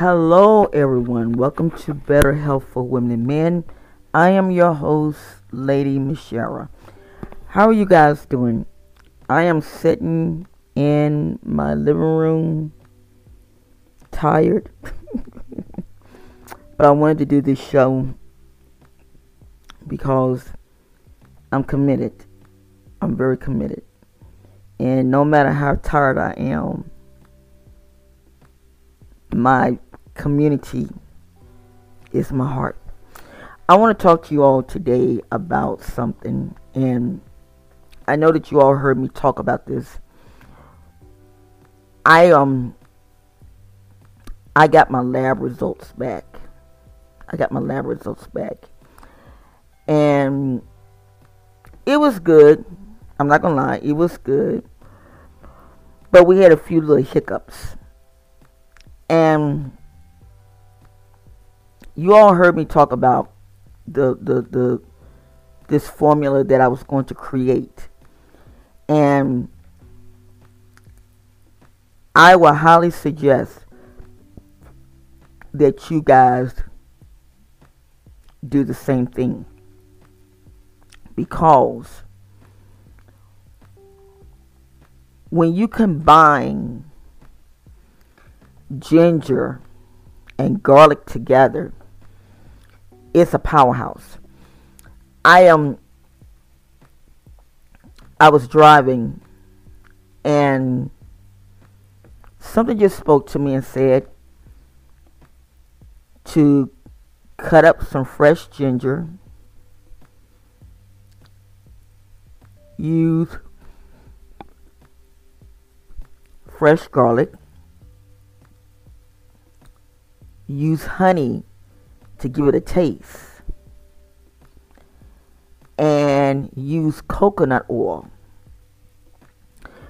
Hello everyone, welcome to Better Health for Women and Men. I am your host, Lady Mishara. How are you guys doing? I am sitting in my living room, tired, but I wanted to do this show because I'm committed. I'm very committed, and no matter how tired I am, my community is my heart. I want to talk to you all today about something, and I know that you all heard me talk about this. I got my lab results back. And it was good. I'm not gonna lie, it was good, but we had a few little hiccups. And you all heard me talk about this formula that I was going to create. And I will highly suggest that you guys do the same thing, because when you combine ginger and garlic together, it's a powerhouse. I was driving and something just spoke to me and said to cut up some fresh ginger, use fresh garlic, use honey to give it a taste, and use coconut oil,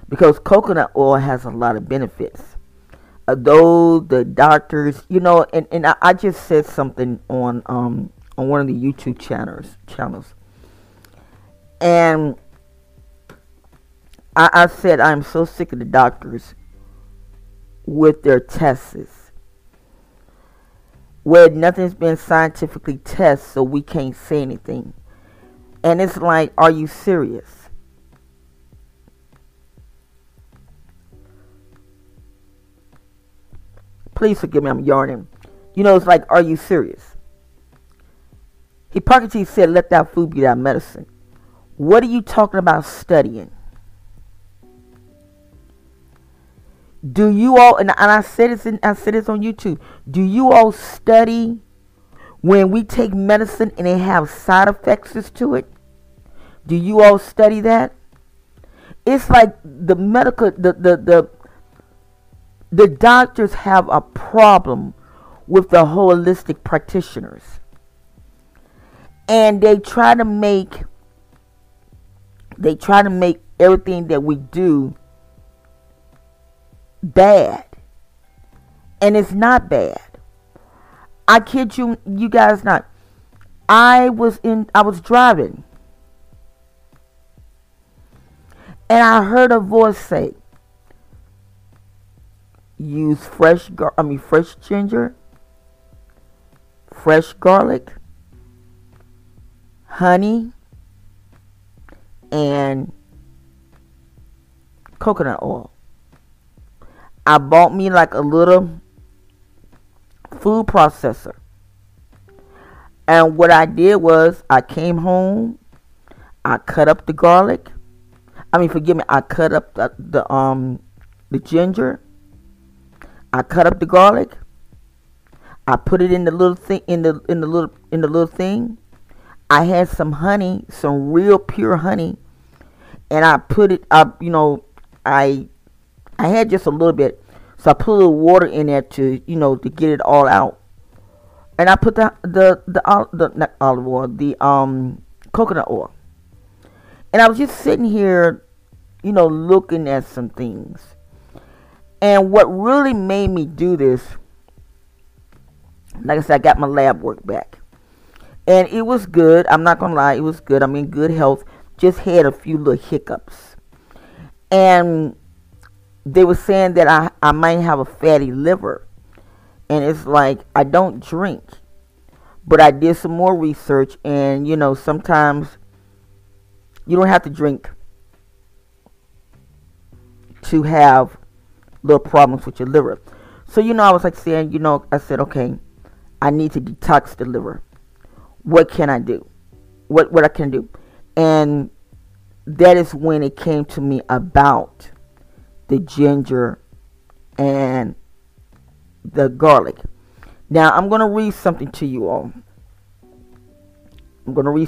because coconut oil has a lot of benefits. Although the doctors, you know, and I just said something on one of the YouTube channels, and I said I'm so sick of the doctors with their tests, where nothing's been scientifically tested, so we can't say anything. And it's like, are you serious? Please forgive me, I'm yawning. You know, it's like, are you serious? Hippocrates said, let thy food be thy medicine. What are you talking about studying? Do you all, and I said this on YouTube, do you all study when we take medicine and it have side effects to it? Do you all study that? It's like the medical, the doctors have a problem with the holistic practitioners. And they try to make everything that we do bad, and it's not bad. I kid you guys not. I was driving, and I heard a voice say, "Use fresh ginger, fresh garlic, honey, and coconut oil." I bought me like a little food processor. And what I did was I came home. I cut up the garlic. I cut up the ginger. I cut up the garlic. I put it in the little thing, in the little thing. I had some honey, some real pure honey, and I put it up, you know, I had just a little bit, so I put a little water in there to, you know, to get it all out. And I put not olive oil, the coconut oil. And I was just sitting here, you know, looking at some things. And what really made me do this, like I said, I got my lab work back. And it was good. I'm not going to lie, it was good. I'm in good health. Just had a few little hiccups. And they were saying that I might have a fatty liver. And it's like, I don't drink, but I did some more research, and you know, sometimes you don't have to drink to have little problems with your liver. So, you know, I was like saying, you know, I said, okay, I need to detox the liver. What can I do? What I can do? And that is when it came to me about the ginger and the garlic. Now I'm going to read something to you all. Alright,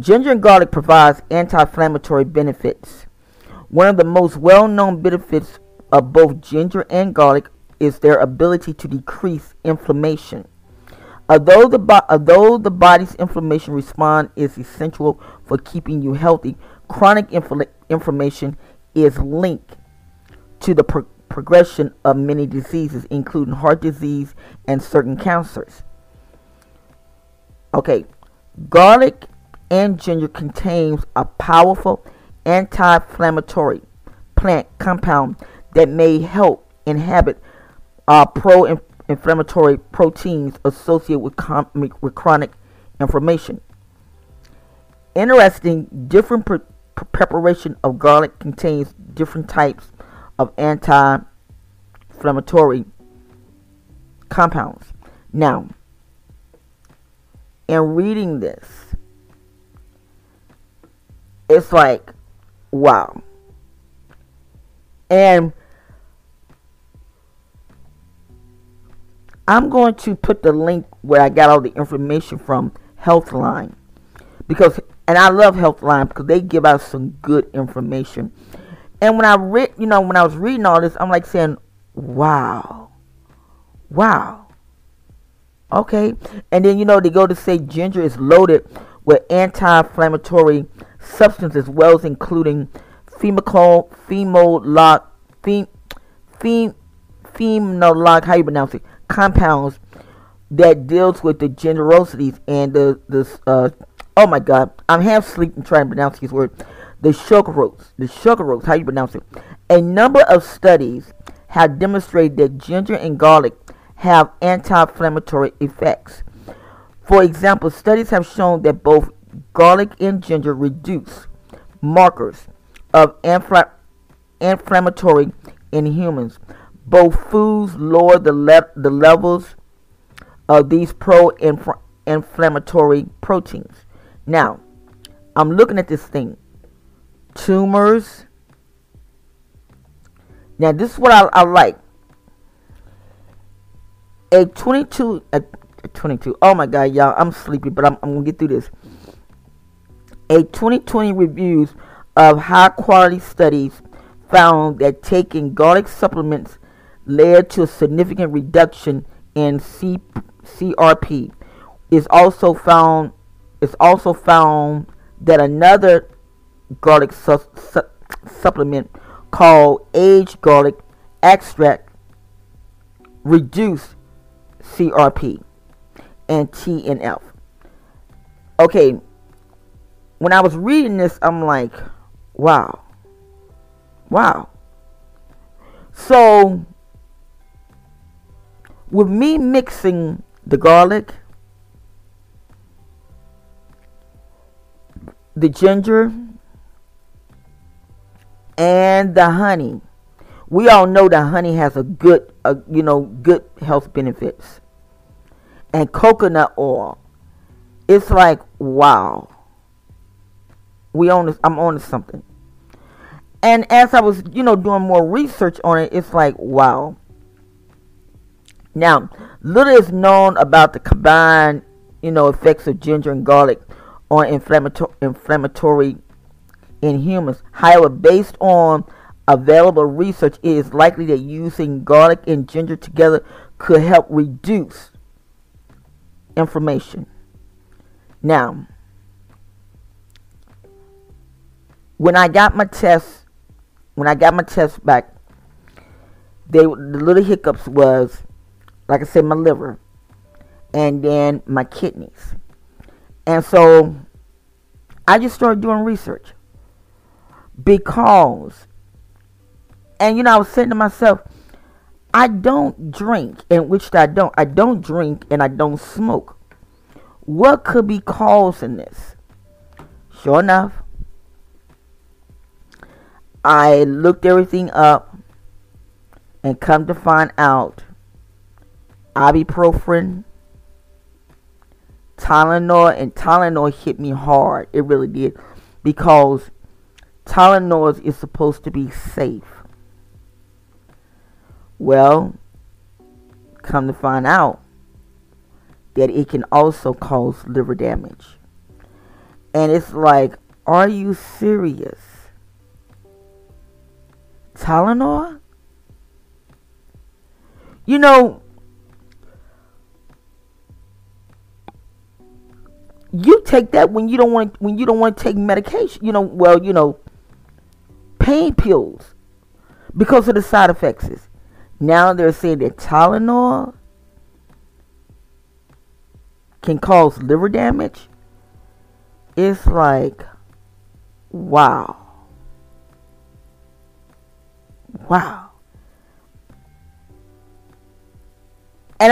ginger and garlic provides anti-inflammatory benefits. One of the most well-known benefits of both ginger and garlic is their ability to decrease inflammation. Although the body's inflammation response is essential for keeping you healthy, chronic inflammation is linked to the progression of many diseases, including heart disease and certain cancers. Okay, garlic and ginger contains a powerful anti-inflammatory plant compound that may help inhibit pro-inflammatory proteins associated with chronic inflammation. Interesting, different preparation of garlic contains different types of anti-inflammatory compounds. Now, in reading this, it's like, wow. And I'm going to put the link where I got all the information from, Healthline, because, and I love Healthline because they give out some good information. And when I read, you know, when I was reading all this, I'm like saying, wow, okay. And then, you know, they go to say ginger is loaded with anti-inflammatory substances, as well as including phenolog, how you pronounce it, compounds that deals with the generosities and the oh my God, I'm half sleeping trying to pronounce these words. The sugarose, how you pronounce it. A number of studies have demonstrated that ginger and garlic have anti-inflammatory effects. For example, studies have shown that both garlic and ginger reduce markers of inflammatory in humans. Both foods lower the levels of these pro-inflammatory proteins. Now, I'm looking at this thing. Tumors. Now, this is what I like. Oh my God, y'all, I'm sleepy, but I'm going to get through this. A 2020 reviews of high-quality studies found that taking garlic supplements led to a significant reduction in CRP. It's also found that another garlic supplement called aged garlic extract reduced CRP and TNF. Okay, when I was reading this, I'm like, wow. So with me mixing the garlic, the ginger, and the honey, we all know that honey has a good, good health benefits. And coconut oil, it's like, wow, I'm on to something. And as I was, doing more research on it, it's like, wow. Now, little is known about the combined, effects of ginger and garlic on inflammatory in humans. However, based on available research, it is likely that using garlic and ginger together could help reduce inflammation. Now, when I got my test back, the little hiccups was, like I said, my liver and then my kidneys. And so I just started doing research because, I was saying to myself, I don't drink, and which I don't drink and I don't smoke. What could be causing this? Sure enough, I looked everything up and come to find out ibuprofen, Tylenol, and Tylenol hit me hard. It really did, because Tylenol is supposed to be safe. Well, come to find out that it can also cause liver damage. And it's like, are you serious? Tylenol? You know, you take that when you don't want to take medication. You know, well, you know, pain pills, because of the side effects. Now they're saying that Tylenol can cause liver damage. It's like, wow. And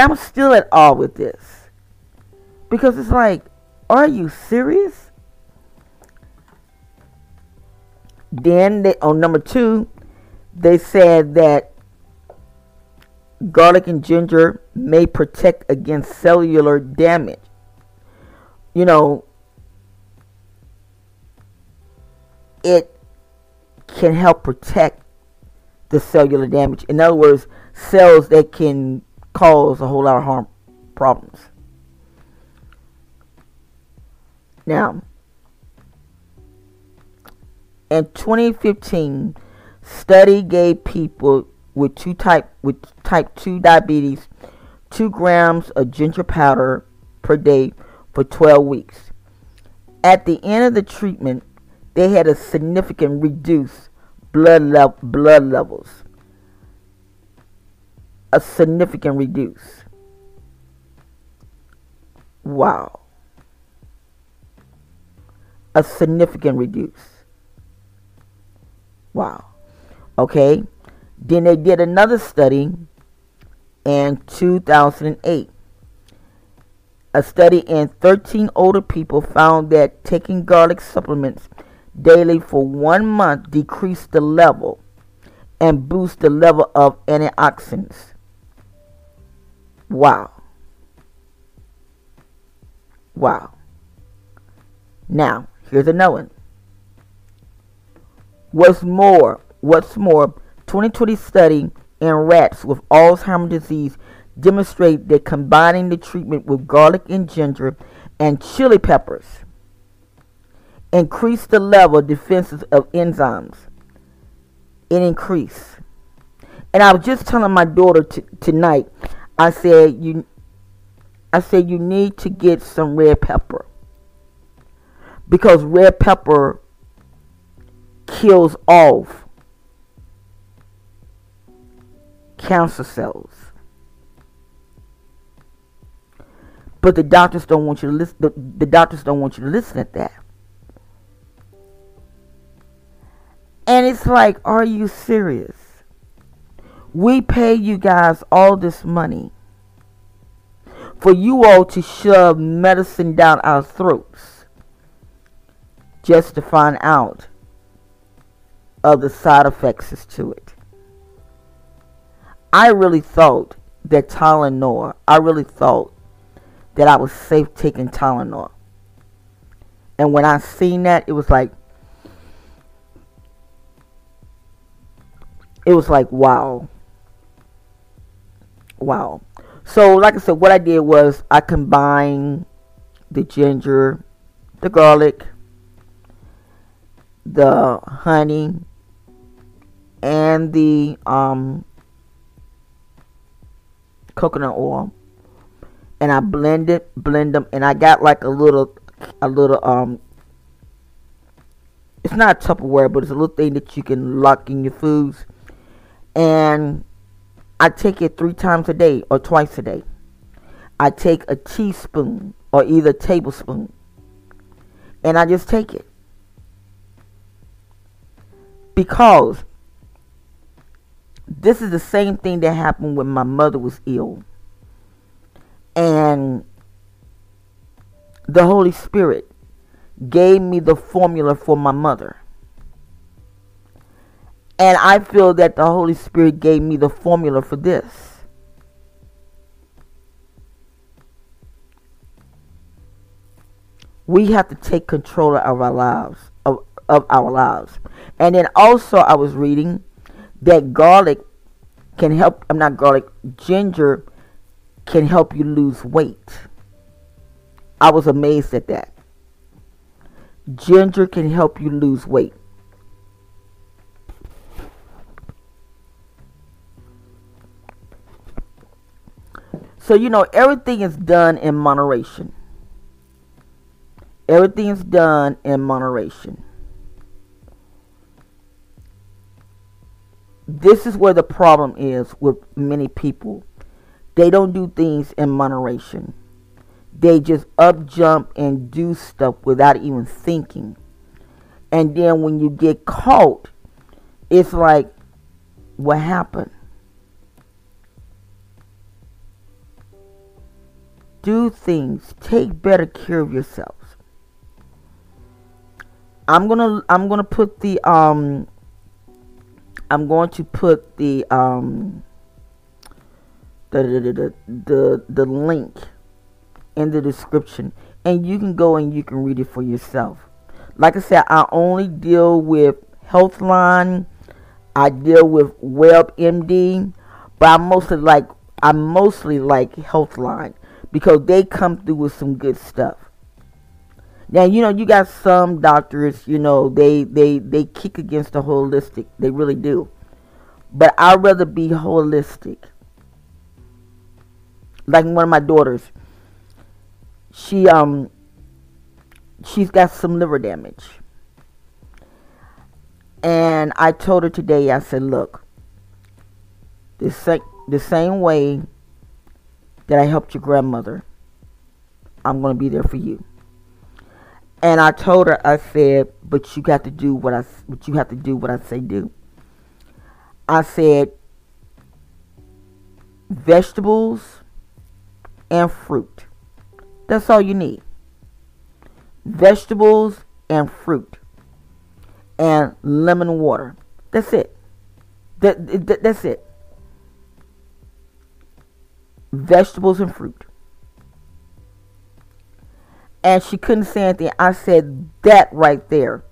I'm still at awe with this, because it's like, are you serious? Then on number 2, they said that garlic and ginger may protect against cellular damage. You know, it can help protect the cellular damage. In other words, cells that can cause a whole lot of harm problems. Now, in 2015, study gave people with type 2 diabetes 2 grams of ginger powder per day for 12 weeks. At the end of the treatment, they had a significant reduced blood levels. A significant reduce. Wow. A significant reduce. Wow. Okay. Then they did another study in 2008. A study in 13 older people found that taking garlic supplements daily for 1 month decreased the level and boost the level of antioxidants. Wow. Now, here's another one. What's more, 2020 study in rats with Alzheimer's disease demonstrate that combining the treatment with garlic and ginger and chili peppers increased the level of defenses of enzymes. It increased. And I was just telling my daughter tonight, I said you need to get some red pepper, because red pepper kills off cancer cells. But the doctors don't want you to listen. The doctors don't want you to listen at that. And it's like, are you serious? We pay you guys all this money for you all to shove medicine down our throats just to find out of the side effects to it. I really thought that Tylenol, I really thought that I was safe taking Tylenol. And when I seen that, it was like, wow. So, like I said, what I did was I combined the ginger, the garlic, the honey, and the coconut oil, and I blend them, and I got like a little it's not Tupperware, but it's a little thing that you can lock in your foods. And I take it 3 times a day or twice a day. I take a teaspoon or either tablespoon, and I just take it, because this is the same thing that happened when my mother was ill. And the Holy Spirit gave me the formula for my mother. And I feel that the Holy Spirit gave me the formula for this. We have to take control of our lives, of our lives. And then also I was reading that garlic can help, ginger can help you lose weight. I was amazed at that. Ginger can help you lose weight. So, you know, everything is done in moderation. Everything is done in moderation. This is where the problem is with many people. They don't do things in moderation. They just up jump and do stuff without even thinking. And then when you get caught, it's like, what happened? Do things. Take better care of yourself. I'm going to put the link in the description, and you can go and you can read it for yourself. Like I said, I only deal with Healthline. I deal with WebMD, but I mostly like Healthline because they come through with some good stuff. Now, you know, you got some doctors, you know, they kick against the holistic. They really do. But I'd rather be holistic. Like one of my daughters, she's got some liver damage. And I told her today, I said, look, the same way that I helped your grandmother, I'm going to be there for you. And I told her, I said, but you got to do what I say do. I said, vegetables and fruit. That's all you need. Vegetables and fruit and lemon water. That's it. That's it. Vegetables and fruit. And she couldn't say anything. I said, that right there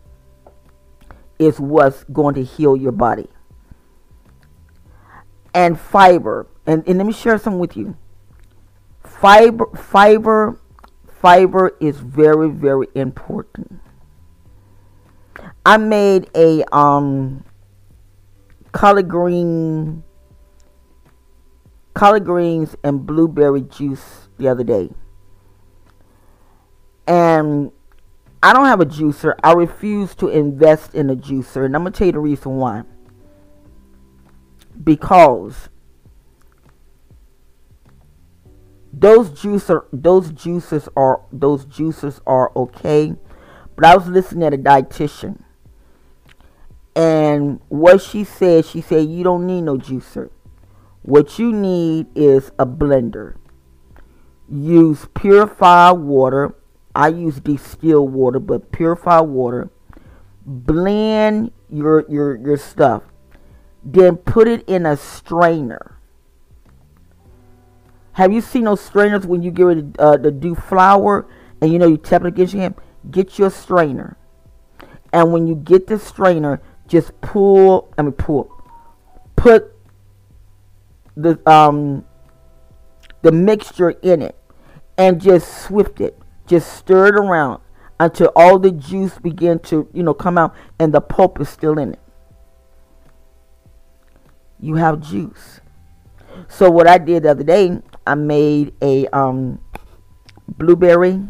is what's going to heal your body. And fiber. And let me share something with you. Fiber is very, very important. I made a collard greens and blueberry juice the other day. And I don't have a juicer. I refuse to invest in a juicer. And I'm going to tell you the reason why. Because those juicers are okay. But I was listening to a dietitian. And what she said, you don't need no juicer. What you need is a blender. Use purified water. I use distilled water, but purified water. Blend your stuff. Then put it in a strainer. Have you seen those strainers when you get ready to do flour and you know you tap it against your hand? Get your strainer. And when you get the strainer, just put the mixture in it and just swift it. Just stir it around until all the juice begin to, you know, come out and the pulp is still in it. You have juice. So what I did the other day, I made a blueberry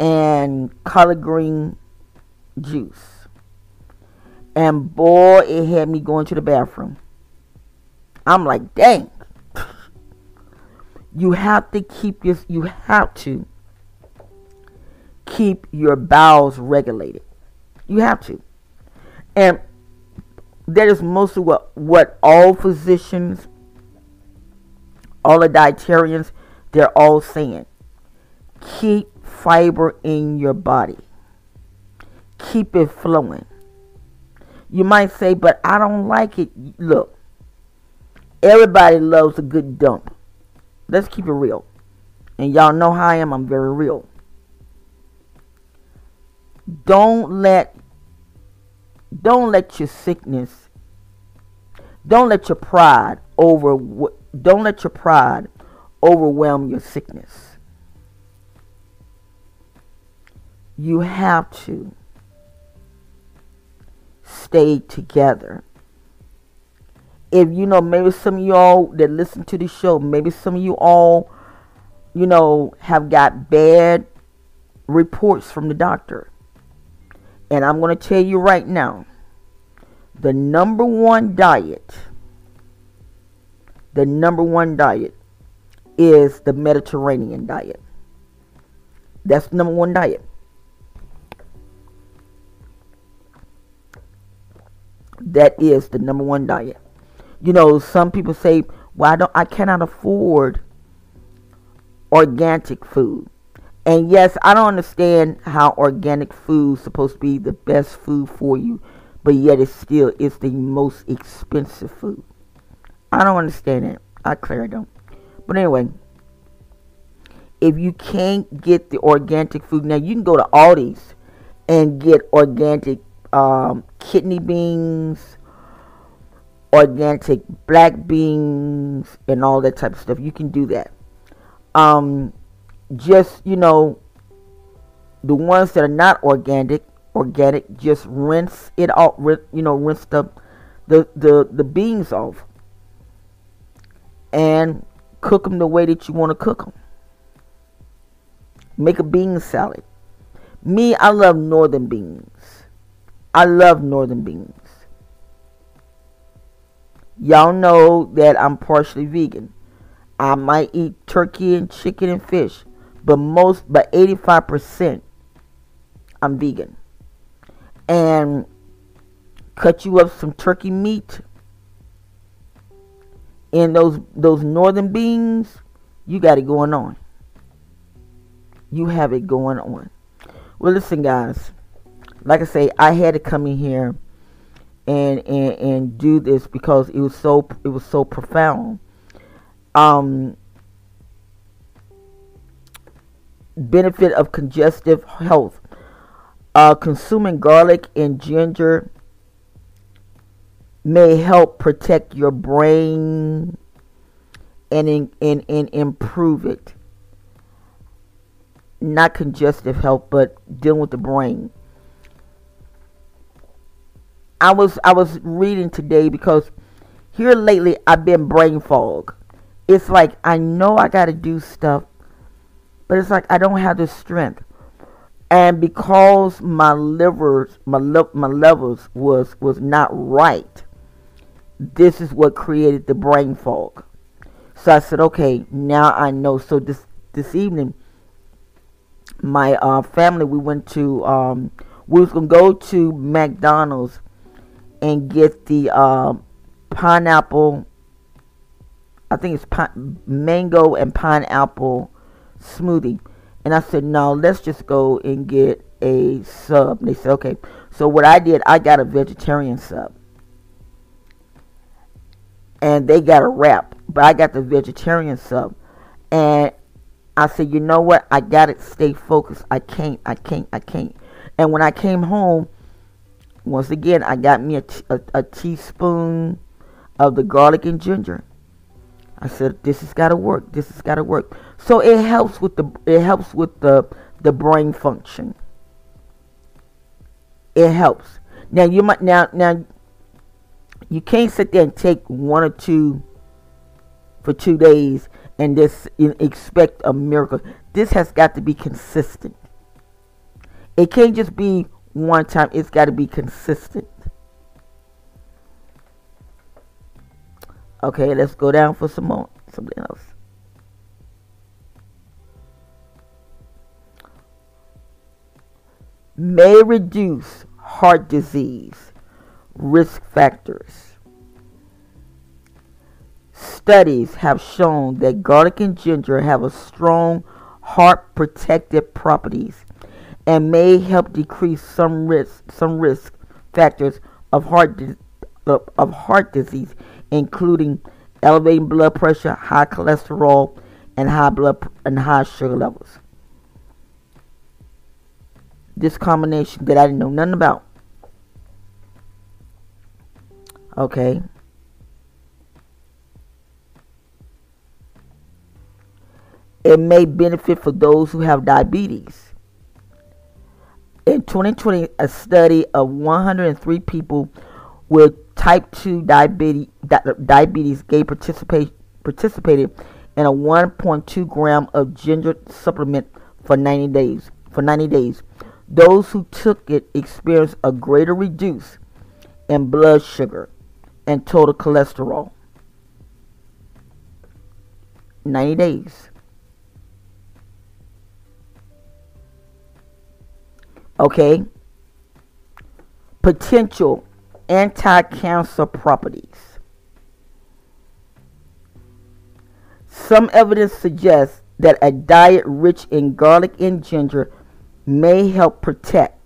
and collard green juice. And boy, it had me going to the bathroom. I'm like, dang. You have to keep your bowels regulated. You have to. And that is mostly what all physicians, all the dietarians, they're all saying. Keep fiber in your body. Keep it flowing. You might say, but I don't like it. Look, everybody loves a good dump. Let's keep it real. And y'all know how I am. I'm very real. Don't let your sickness, don't let your pride overwhelm your sickness. You have to stay together. If you know, maybe some of y'all that listen to the show, maybe some of you all, you know, have got bad reports from the doctor. And I'm going to tell you right now, the number one diet is the Mediterranean diet. That's the number one diet. That is the number one diet. You know, some people say, well, I cannot afford organic food. And yes, I don't understand how organic food is supposed to be the best food for you, but yet it still is the most expensive food. I don't understand it. I clearly don't. But anyway, if you can't get the organic food, now you can go to Aldi's and get organic kidney beans, organic black beans, and all that type of stuff. You can do that. Just, you know, the ones that are not organic, just rinse it off, you know, rinse the beans off and cook them the way that you want to cook them. Make a bean salad. Me, I love northern beans. Y'all know that I'm partially vegan. I might eat turkey and chicken and fish, but 85% I'm vegan. And cut you up some turkey meat and those northern beans, you got it going on. You have it going on. Well, listen, guys. Like I say, I had to come in here and do this because it was so profound. Benefit of congestive health. Consuming garlic and ginger may help protect your brain and improve it. Not congestive health, but dealing with the brain. I was reading today because here lately I've been brain fog. It's like I know I got to do stuff, but it's like I don't have the strength. And because my levels was not right, this is what created the brain fog. So I said, okay, now I know. So this evening, my family, we went to we was gonna go to McDonald's and get the pineapple. I think it's mango and pineapple smoothie. And I said, no, let's just go and get a sub. And they said, okay. So what I did, I got a vegetarian sub. And they got a wrap. But I got the vegetarian sub. And I said, you know what? I got to stay focused. I can't. And when I came home, once again, I got me a teaspoon of the garlic and ginger. I said, this has got to work. So it helps with the brain function. It helps. Now you might now you can't sit there and take one or two for 2 days and just expect a miracle. This has got to be consistent. It can't just be one time. It's got to be consistent. Okay, let's go down for some more. Something else. May reduce heart disease. risk factors. Studies have shown that garlic and ginger have a strong heart protective properties and may help decrease some risk factors of heart disease, including elevated blood pressure, high cholesterol, and high sugar levels. This combination that I didn't know nothing about. Okay. It may benefit for those who have diabetes. In 2020, a study of 103 people with type 2 diabetes participated in a 1.2 gram of ginger supplement for 90 days. Those who took it experienced a greater reduction in blood sugar and total cholesterol. 90 days. Okay. Potential anti-cancer properties. Some evidence suggests that a diet rich in garlic and ginger may help protect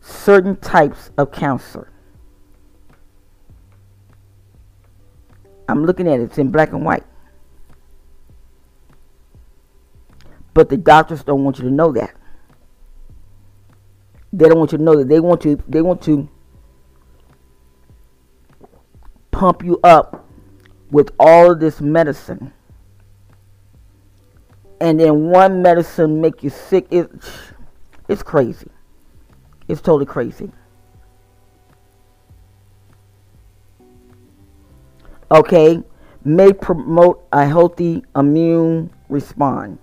certain types of cancer. I'm looking at it. It's in black and white. But the doctors don't want you to know that. They don't want you to know that. They want to pump you up with all of this medicine. And then one medicine make you sick. It's crazy. It's totally crazy. Okay. May promote a healthy immune response.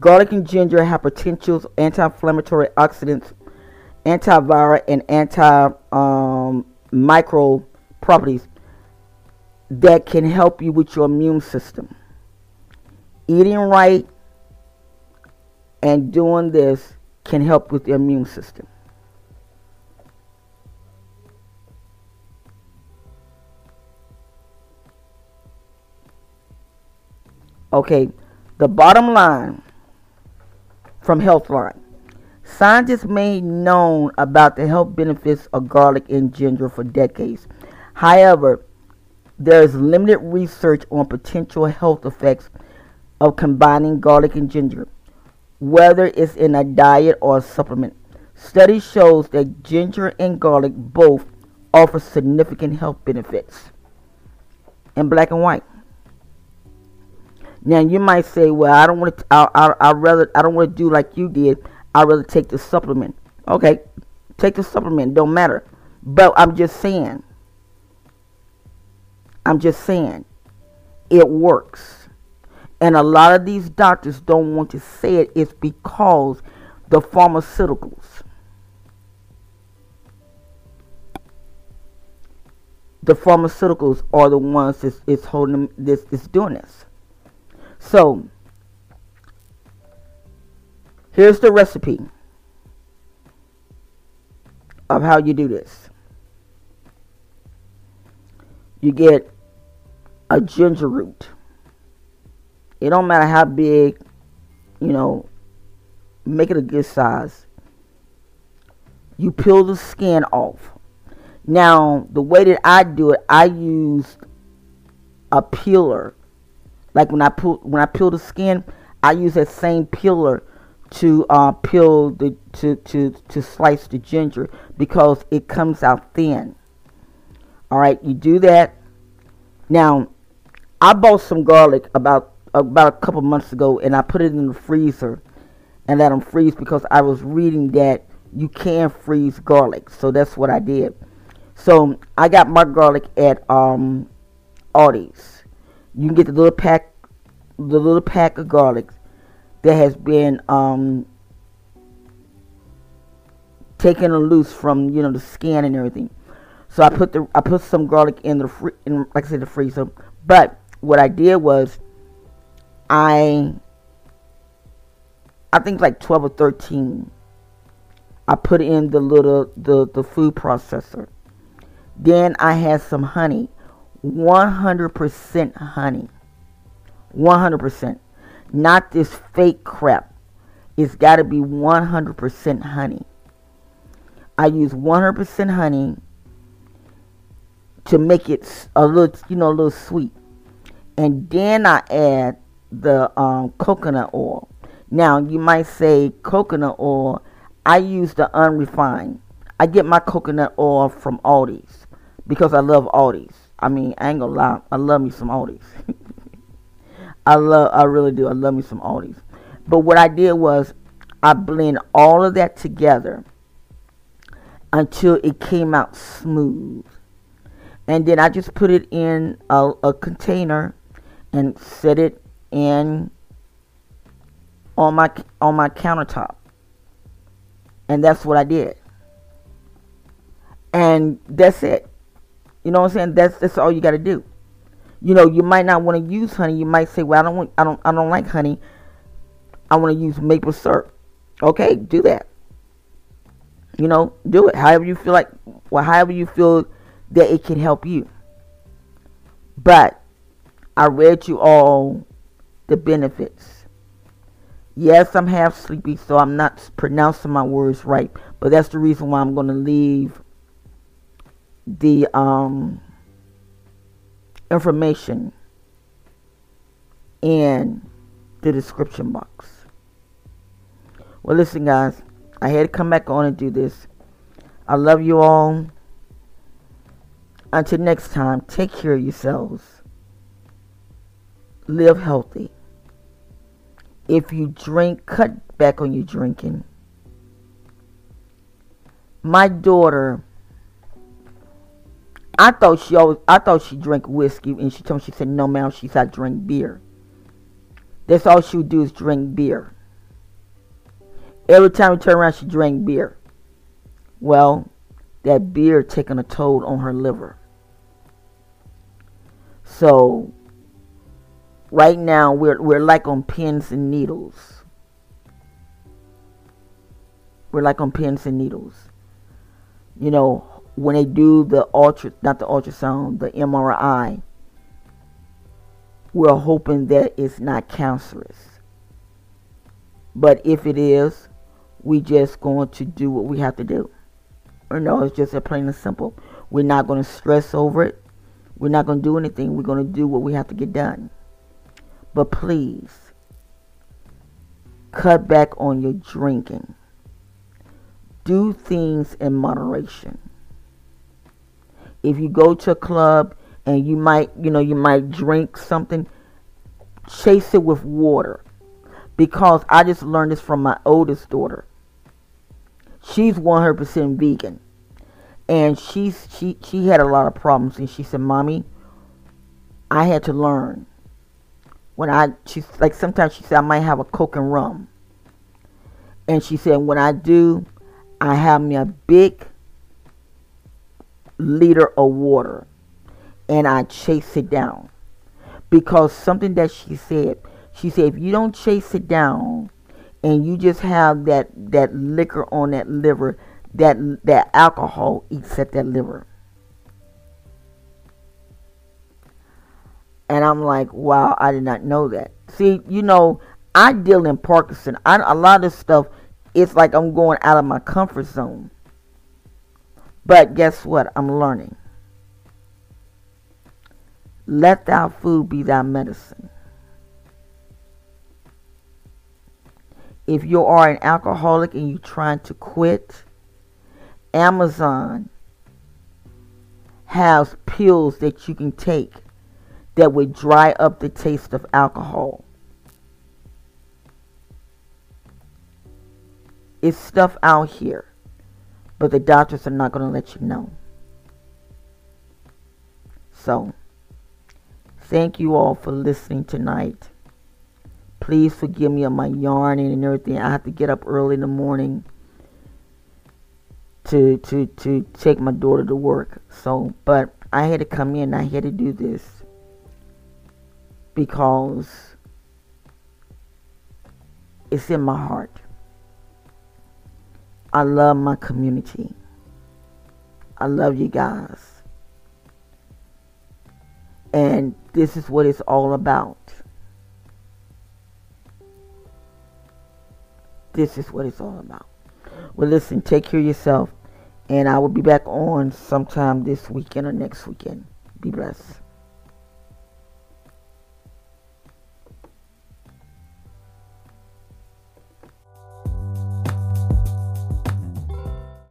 Garlic and ginger have potentials anti-inflammatory oxidants, antiviral, and antimicrobial properties that can help you with your immune system. Eating right and doing this can help with the immune system. Okay, the bottom line from Healthline. Scientists made known about the health benefits of garlic and ginger for decades. However, there is limited research on potential health effects of combining garlic and ginger, whether it's in a diet or a supplement. Study shows that ginger and garlic both offer significant health benefits. In black and white. Now you might say, "Well, I don't want to. I don't want to do like you did. I'd rather take the supplement." Okay, take the supplement. Don't matter. But I'm just saying, it works. And a lot of these doctors don't want to say it. It's because the pharmaceuticals. The pharmaceuticals are the ones that's holding this, is doing this. So, here's the recipe of how you do this. You get a ginger root. It don't matter how big, make it a good size. You peel the skin off. Now, the way that I do it, I used a peeler. Like when I peel the skin, I use that same peeler to slice the ginger because it comes out thin. All right, you do that. Now, I bought some garlic about a couple months ago, and I put it in the freezer and let them freeze because I was reading that you can freeze garlic. So that's what I did. So I got my garlic at Aldi's. You can get the little pack of garlic that has been taken loose from the skin and everything. So I put some garlic in the freezer. But what I did was I think like 12 or 13, I put in the food processor. Then I had some honey, 100% honey, 100%. Not this fake crap. It's got to be 100% honey. I use 100% honey to make it a little, you know, a little sweet. And then I add the coconut oil. Now, you might say coconut oil. I use the unrefined. I get my coconut oil from Aldi's because I love Aldi's. I mean, I ain't gonna lie. I love me some Aldi's. I really do. I love me some Aldi's. But what I did was I blend all of that together until it came out smooth. And then I just put it in a container and set it in on my countertop. And that's what I did. And that's it. You know what I'm saying? That's all you got to do. You know, you might not want to use honey. You might say, "Well, I don't like honey. I want to use maple syrup." Okay, do that. You know, do it however you feel like, well, however you feel that it can help you. But I read you all the benefits. Yes, I'm half sleepy, so I'm not pronouncing my words right. But that's the reason why I'm going to leave the information in the description box. Well, listen, guys, I had to come back on and do this. I love you all. Until next time, take care of yourselves. Live healthy. If you drink, cut back on your drinking. My daughter, I thought she drank whiskey, and she told me, she said, "No, ma'am," she said, "I drink beer." That's all she would do is drink beer. Every time we turn around, she drank beer. Well, that beer taking a toll on her liver. So, right now, we're like on pins and needles. We're like on pins and needles. You know, when they do the MRI, we're hoping that it's not cancerous. But if it is, we just going to do what we have to do. Or no, it's just a plain and simple. We're not going to stress over it. We're not going to do anything. We're going to do what we have to get done. But please, cut back on your drinking. Do things in moderation. If you go to a club and you might drink something, chase it with water. Because I just learned this from my oldest daughter. She's 100% vegan. And she had a lot of problems. And she said, "Mommy, I had to learn." Sometimes she said, "I might have a Coke and rum." And she said, "When I do, I have me a big liter of water and I chase it down." Because something that she said, if you don't chase it down and you just have that liquor on that liver, that alcohol eats at that liver. And I'm like, wow, I did not know that. See, you know, I deal in Parkinson. A lot of stuff, it's like I'm going out of my comfort zone. But guess what? I'm learning. Let thy food be thy medicine. If you are an alcoholic and you're trying to quit, Amazon has pills that you can take that would dry up the taste of alcohol. It's stuff out here. But the doctors are not going to let you know. So, thank you all for listening tonight. Please forgive me of my yarning and everything. I have to get up early in the morning to take my daughter to work. So, but I had to come in. I had to do this because it's in my heart. I love my community. I love you guys. And this is what it's all about. This is what it's all about. Well, listen, take care of yourself. And I will be back on sometime this weekend or next weekend. Be blessed.